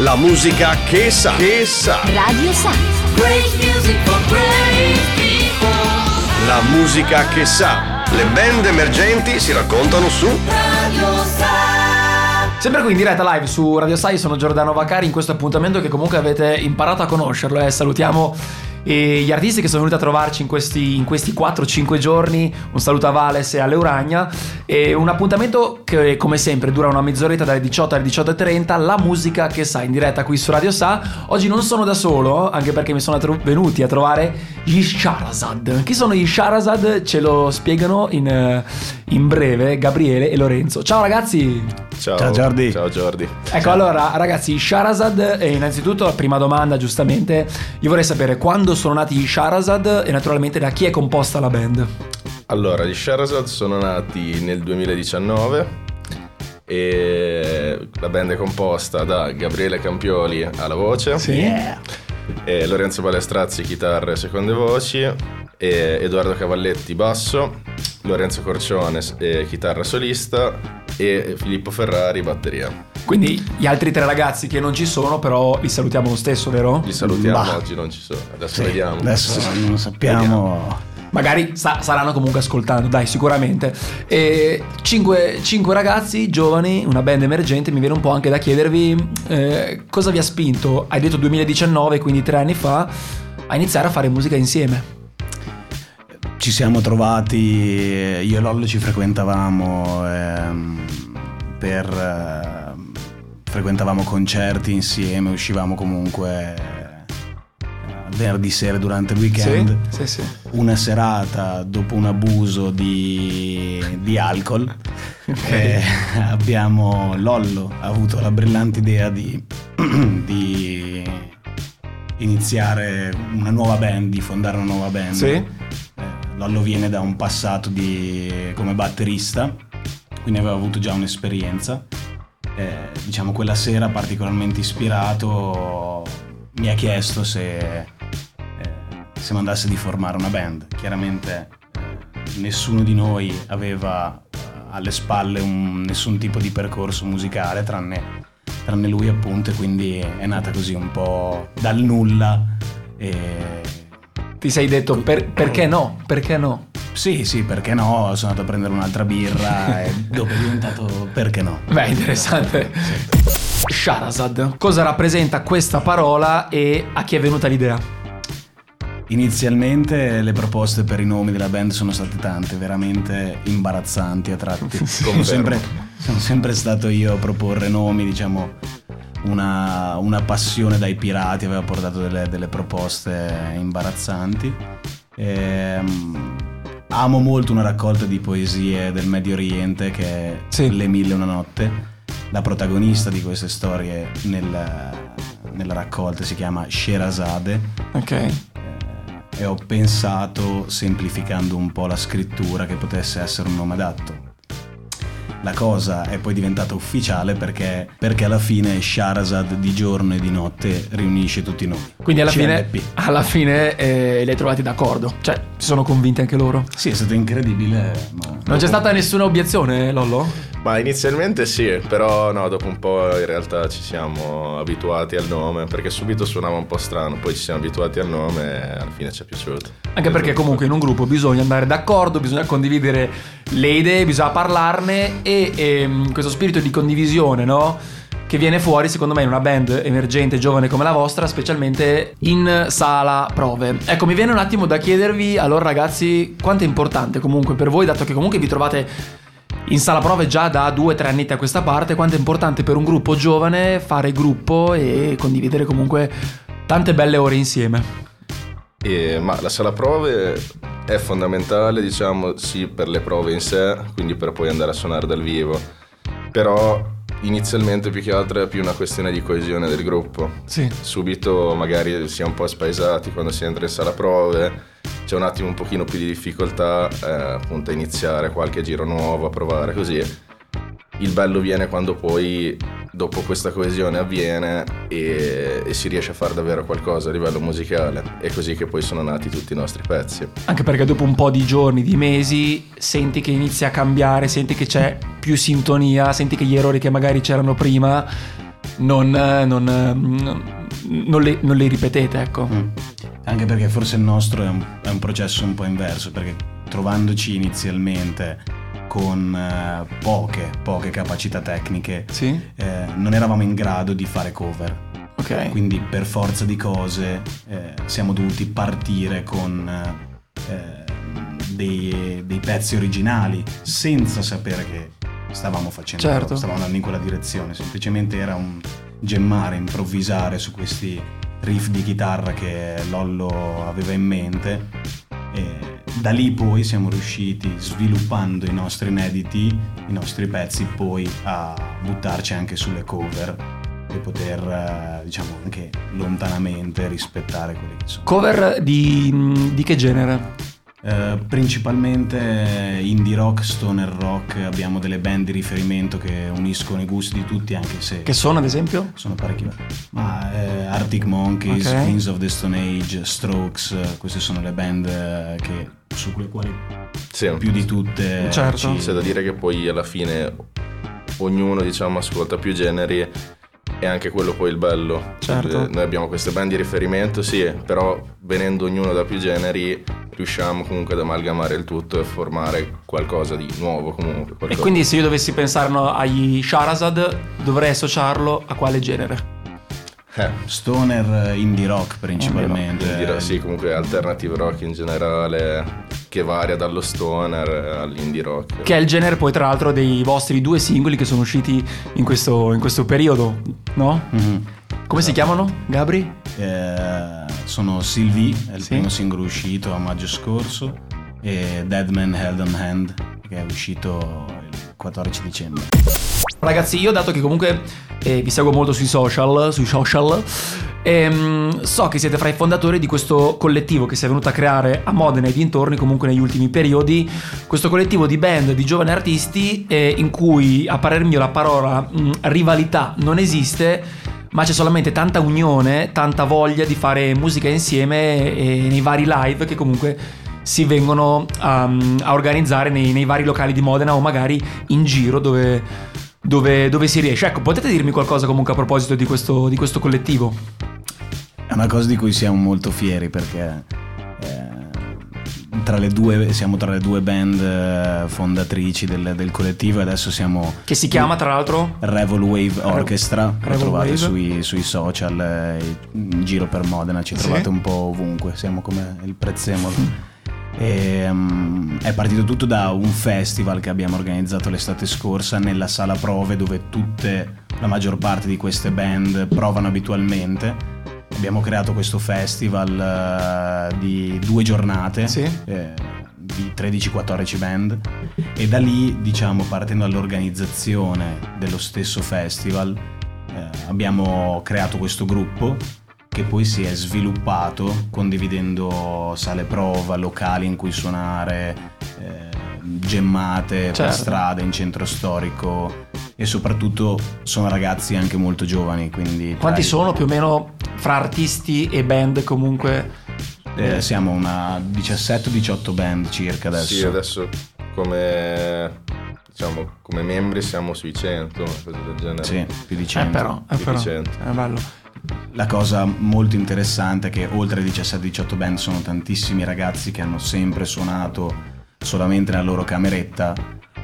La musica che sa. Radio Sa. Great music for great people. La musica che sa. Le band emergenti si raccontano su Radio Sa. Sempre qui in diretta live su Radio Sai, sono Giordano Vaccari in questo appuntamento che comunque avete imparato a conoscerlo e salutiamo gli artisti che sono venuti a trovarci in questi 4-5 giorni. Un saluto a Vales e all'Euragna, e un appuntamento che come sempre dura una mezz'oretta dalle 18 alle 18.30, la musica che sa, in diretta qui su Radio Sa. Oggi non sono da solo, anche perché mi sono venuti a trovare gli Sharazad. Chi sono gli Sharazad? Ce lo spiegano in breve Gabriele e Lorenzo. Ciao ragazzi! Ciao Jordi. Ecco, ciao. Allora ragazzi, Sharazad, innanzitutto la prima domanda, giustamente, io vorrei sapere quando sono nati i Sharazad e naturalmente da chi è composta la band. Allora, gli Sharazad sono nati nel 2019 e la band è composta da Gabriele Campioli alla voce, sì, e Lorenzo Balestrazzi chitarra e seconde voci, e Edoardo Cavalletti basso, Lorenzo Corcione chitarra solista e Filippo Ferrari batteria. Quindi gli altri tre ragazzi che non ci sono, però li salutiamo lo stesso, vero? Li salutiamo, oggi non ci sono. Adesso sì, vediamo. Adesso non lo sappiamo. Vediamo. Magari saranno comunque ascoltando, dai, sicuramente. E cinque ragazzi giovani, una band emergente. Mi viene un po' anche da chiedervi cosa vi ha spinto, hai detto 2019, quindi 3 anni fa, a iniziare a fare musica insieme. Ci siamo trovati, io e Lollo ci frequentavamo frequentavamo concerti insieme, uscivamo comunque venerdì sera durante il weekend, sì. Una serata dopo un abuso di alcol, okay. Lollo ha avuto la brillante idea di iniziare una nuova band, di fondare una nuova band, sì. Lollo viene da un passato come batterista, quindi aveva avuto già un'esperienza. Diciamo quella sera, particolarmente ispirato, mi ha chiesto se mandasse di formare una band. Chiaramente nessuno di noi aveva alle spalle nessun tipo di percorso musicale, tranne lui appunto, e quindi è nata così un po' dal nulla. Ti sei detto perché no? Sì, perché no? Sono andato a prendere un'altra birra e dopo è diventato perché no? Beh, interessante. Sì. Sharazad, cosa rappresenta questa parola e a chi è venuta l'idea? Inizialmente le proposte per i nomi della band sono state tante, veramente imbarazzanti a tratti. Sono sempre stato io a proporre nomi, diciamo. Una passione dai pirati aveva portato delle proposte imbarazzanti. Amo molto una raccolta di poesie del Medio Oriente che è Le Mille e una Notte. La protagonista di queste storie nella raccolta si chiama Scheherazade. Ok. E ho pensato, semplificando un po' la scrittura, che potesse essere un nome adatto. La cosa è poi diventata ufficiale perché alla fine Sharazad di giorno e di notte riunisce tutti noi. Quindi alla fine li hai trovati d'accordo, cioè si sono convinti anche loro? Sì, è stato incredibile. Non c'è stata nessuna obiezione, Lollo? Ma inizialmente sì, però no, dopo un po' in realtà ci siamo abituati al nome, perché subito suonava un po' strano, poi ci siamo abituati al nome e alla fine ci è piaciuto. Anche perché comunque in un gruppo bisogna andare d'accordo, bisogna condividere le idee, bisogna parlarne e questo spirito di condivisione, no? Che viene fuori, secondo me, in una band emergente, giovane come la vostra, specialmente in sala prove. Ecco, mi viene un attimo da chiedervi, allora ragazzi, quanto è importante comunque per voi, dato che comunque vi trovate in sala prove già da 2-3 anni a questa parte, quanto è importante per un gruppo giovane fare gruppo e condividere comunque tante belle ore insieme? Ma la sala prove è fondamentale, diciamo, sì, per le prove in sé, quindi per poi andare a suonare dal vivo, però inizialmente più che altro è più una questione di coesione del gruppo. Sì. Subito magari si è un po' spaesati quando si entra in sala prove, c'è un attimo un pochino più di difficoltà appunto a iniziare qualche giro nuovo, a provare così. Il bello viene quando poi dopo questa coesione avviene e si riesce a fare davvero qualcosa a livello musicale. È così che poi sono nati tutti i nostri pezzi. Anche perché dopo un po' di giorni, di mesi, senti che inizia a cambiare, senti che c'è più sintonia, senti che gli errori che magari c'erano prima non le ripetete, ecco. Anche perché forse il nostro è un processo un po' inverso, perché trovandoci inizialmente con poche capacità tecniche, sì, non eravamo in grado di fare cover. Okay. Quindi per forza di cose siamo dovuti partire con dei pezzi originali, senza sapere che stavamo facendo, certo, stavamo andando in quella direzione. Semplicemente era un gemmare, improvvisare su questi riff di chitarra che Lollo aveva in mente, e da lì poi siamo riusciti, sviluppando i nostri inediti, i nostri pezzi, poi a buttarci anche sulle cover e poter, diciamo, anche lontanamente rispettare quelli che sono. Cover di che genere? Principalmente indie rock, stoner rock. Abbiamo delle band di riferimento che uniscono i gusti di tutti, anche se... Che sono, ad esempio? Sono parecchi. Ma Arctic Monkeys, okay, Queens of the Stone Age, Strokes, queste sono le band che, su quelle quali, sì, più di tutte, certo, c'è da dire che poi alla fine ognuno, diciamo, ascolta più generi, e anche quello poi il bello, certo. Noi abbiamo queste band di riferimento, sì, però venendo ognuno da più generi riusciamo comunque ad amalgamare il tutto e formare qualcosa di nuovo, comunque qualcosa. E quindi se io dovessi pensare agli Sharazad, dovrei associarlo a quale genere? Stoner, indie rock principalmente, indie rock, sì, comunque alternative rock in generale, che varia dallo stoner all'indie rock, che è il genere poi tra l'altro dei vostri due singoli che sono usciti in questo periodo, no? Mm-hmm. Come si chiamano, Gabri? Sono Sylvie, è il primo singolo uscito a maggio scorso, e Deadman Held on Hand, che è uscito il 14 dicembre. Ragazzi, io, dato che comunque vi seguo molto sui social, so che siete fra i fondatori di questo collettivo che si è venuto a creare a Modena e dintorni, comunque negli ultimi periodi, questo collettivo di band, di giovani artisti, in cui a parer mio la parola rivalità non esiste, ma c'è solamente tanta unione, tanta voglia di fare musica insieme, e nei vari live che comunque si vengono a organizzare nei vari locali di Modena, o magari in giro dove si riesce. Ecco, potete dirmi qualcosa comunque a proposito di questo collettivo? È una cosa di cui siamo molto fieri, perché siamo tra le due band fondatrici del collettivo, e adesso siamo... Che si chiama, tra l'altro? Revolt Wave Orchestra, lo trovate sui social, in giro per Modena, ci trovate un po' ovunque, siamo come il prezzemolo. E, è partito tutto da un festival che abbiamo organizzato l'estate scorsa nella sala prove, dove la maggior parte di queste band provano abitualmente. Abbiamo creato questo festival di 2 giornate, di 13-14 band, e da lì, diciamo, partendo dall'organizzazione dello stesso festival, abbiamo creato questo gruppo, che poi si è sviluppato condividendo sale prova, locali in cui suonare, gemmate, certo, per strada, in centro storico, e soprattutto sono ragazzi anche molto giovani, quindi... Quanti sono più o meno fra artisti e band comunque? Siamo una 17-18 band circa adesso. Sì, adesso come membri siamo sui 100, una cosa del genere. Sì, più di 100. Però. Di 100. È bello. La cosa molto interessante è che oltre ai 17-18 band sono tantissimi ragazzi che hanno sempre suonato solamente nella loro cameretta,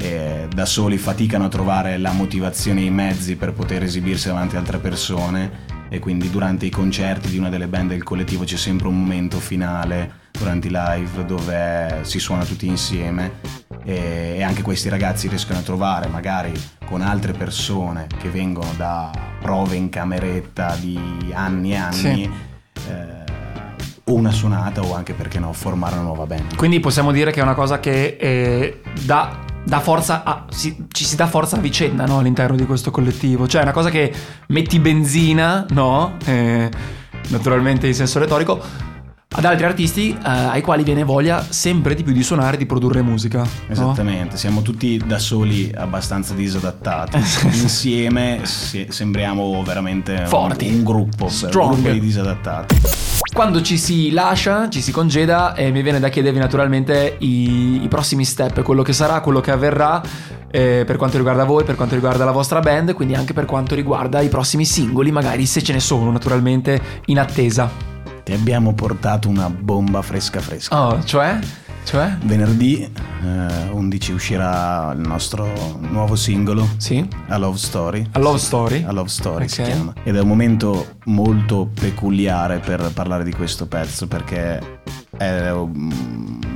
e da soli faticano a trovare la motivazione e i mezzi per poter esibirsi davanti ad altre persone, e quindi durante i concerti di una delle band del collettivo c'è sempre un momento finale durante i live dove si suona tutti insieme, e anche questi ragazzi riescono a trovare, magari con altre persone che vengono da prove in cameretta di anni e anni, o una suonata, o anche, perché no, formare una nuova band. Quindi possiamo dire che è una cosa che dà forza ci si dà forza a vicenda, no, all'interno di questo collettivo, cioè è una cosa che metti benzina, no, naturalmente in senso retorico, ad altri artisti ai quali viene voglia sempre di più di suonare, di produrre musica. Esattamente, no? Siamo tutti da soli abbastanza disadattati, insieme sembriamo veramente forti, un gruppo, strong, un gruppo di disadattati. Quando ci si lascia, ci si congeda, mi viene da chiedervi naturalmente i prossimi step, quello che sarà, quello che avverrà, per quanto riguarda voi, per quanto riguarda la vostra band, quindi anche per quanto riguarda i prossimi singoli, magari se ce ne sono, naturalmente in attesa. Ti abbiamo portato una bomba fresca fresca. Oh, cioè? Venerdì 11 uscirà il nostro nuovo singolo, sì? A Love Story. A Love Story, okay. Si chiama. Ed è un momento molto peculiare per parlare di questo pezzo, perché è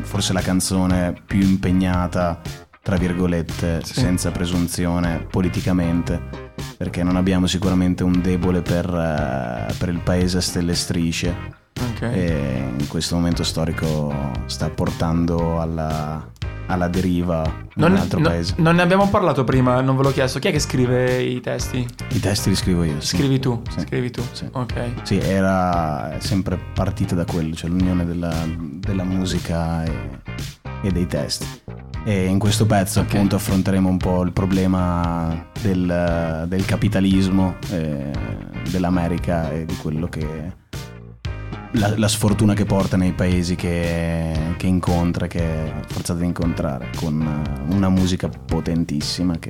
forse la canzone più impegnata, tra virgolette, sì, senza presunzione, politicamente, perché non abbiamo sicuramente un debole per il paese a stelle e strisce. Okay. E in questo momento storico sta portando alla deriva un altro paese. Non ne abbiamo parlato prima, non ve l'ho chiesto. Chi è che scrive i testi? I testi li scrivo io. Sì. Scrivi tu. Sì. Ok. Sì, era sempre partita da quello, cioè l'unione della musica e dei testi. E in questo pezzo, okay, appunto affronteremo un po' il problema del capitalismo, dell'America e di quello che la sfortuna che porta nei paesi che incontra, che è forzata ad incontrare, con una musica potentissima che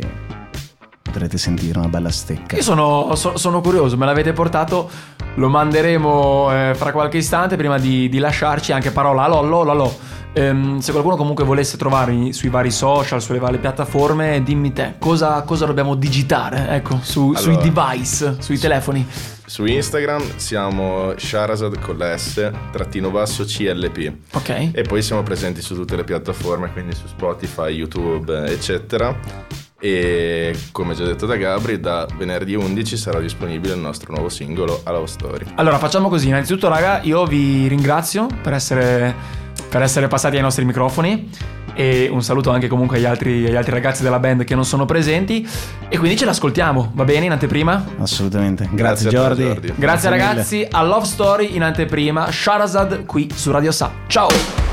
potrete sentire una bella stecca. Io sono curioso, me l'avete portato, lo manderemo fra qualche istante. Prima di lasciarci, anche parola a Lollo. Se qualcuno comunque volesse trovarmi sui vari social, sulle varie piattaforme, dimmi te cosa dobbiamo digitare, ecco, sui device, sui telefoni. Su Instagram siamo Sharazad con la S _ CLP, ok, e poi siamo presenti su tutte le piattaforme, quindi su Spotify, YouTube, eccetera. E come già detto da Gabri, da venerdì 11 sarà disponibile il nostro nuovo singolo A Love Story. Allora facciamo così, innanzitutto raga, io vi ringrazio per essere passati ai nostri microfoni, e un saluto anche comunque agli altri ragazzi della band che non sono presenti, e quindi ce l'ascoltiamo, va bene, in anteprima? Assolutamente, grazie Jordi. Grazie ragazzi, mille. A Love Story in anteprima, Sharazad qui su Radio Sa. Ciao!